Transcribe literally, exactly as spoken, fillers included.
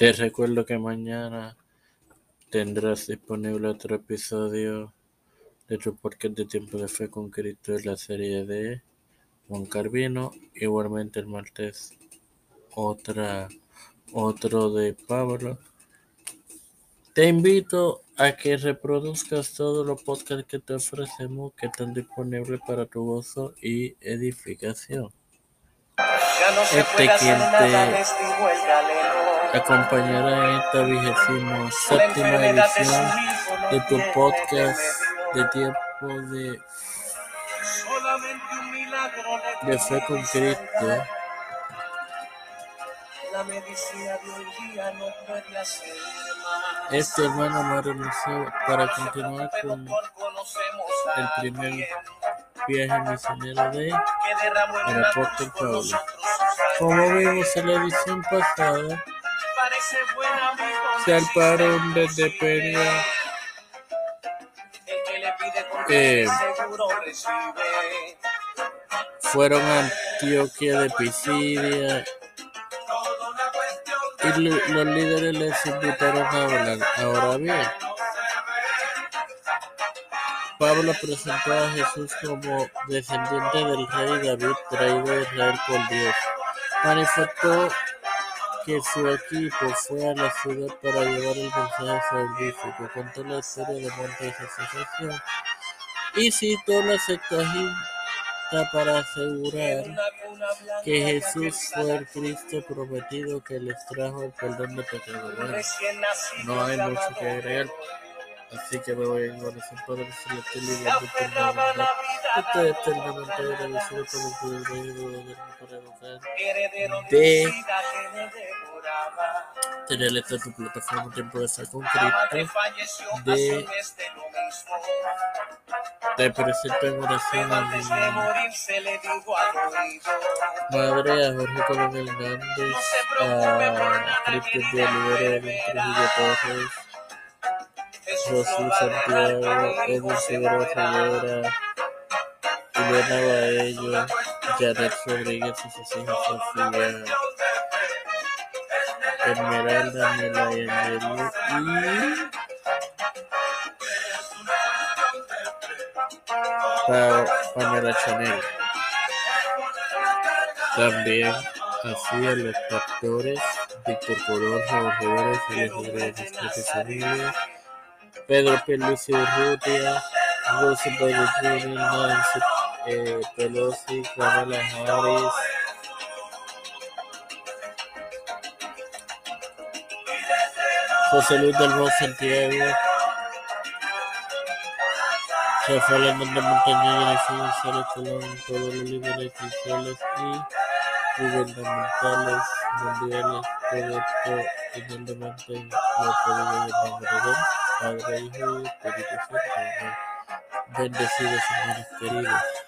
Te recuerdo que mañana tendrás disponible otro episodio de tu podcast de Tiempo de Fe con Cristo en la serie de Juan Calvino. Igualmente el martes otra, otro de Pablo. Te invito a que reproduzcas todos los podcasts que te ofrecemos, que están disponibles para tu gozo y edificación. No este quien te acompañará en esta vigésima séptima edición de tu podcast de Tiempo de, de Fe con Cristo. Este hermano me renunció para continuar con el primer viaje misionero de el apóstol Pablo. Como vimos en la edición pasada, se alparon desde Perge eh, fueron a Antioquia de Pisidia y los líderes les invitaron a hablar. Ahora bien, Pablo presentó a Jesús como descendiente del rey David, traído a Israel por Dios. Manifestó que su equipo fue a la ciudad para llevar el mensaje salvífico, contó la historia de muerte y resurrección y citó la Septuaginta para asegurar que Jesús fue el Cristo prometido que les trajo el perdón de pecadores. No hay mucho que agregar, así que me voy a engordar para decirte liberando por la verdad. Esto es eternamente agradecido por el poder de Dios para educar, de tener esta tu plataforma Tiempo de Fe con Cristo, de te presento en oración a mi madre, a Jorge Colón Hernández, a Cristo de Olivera, de Torres, José Santiago, Pedro Pelucci de Rutia, Juliana Baello, Janet Rodríguez y sus hijas Sofía, Esmeralda, Mela y Angelo, y Pamela Chanel. También así a los pastores Víctor Colón, Jorge Colón, Hernández y sus hijas, Pedro Pelucci de Rutia, José Padre Jury, Nancy eh, Pelosi, Carolas Harris, José Luis del Rosario, José Padre Jury de Montañeda, Sara Chalón, todos los líderes cristianos y gubernamentales mundiales, todo esto enormemente en la palabra del nombre Padre, Hijo y Espíritu Santo. Bendecidos hermanos queridos.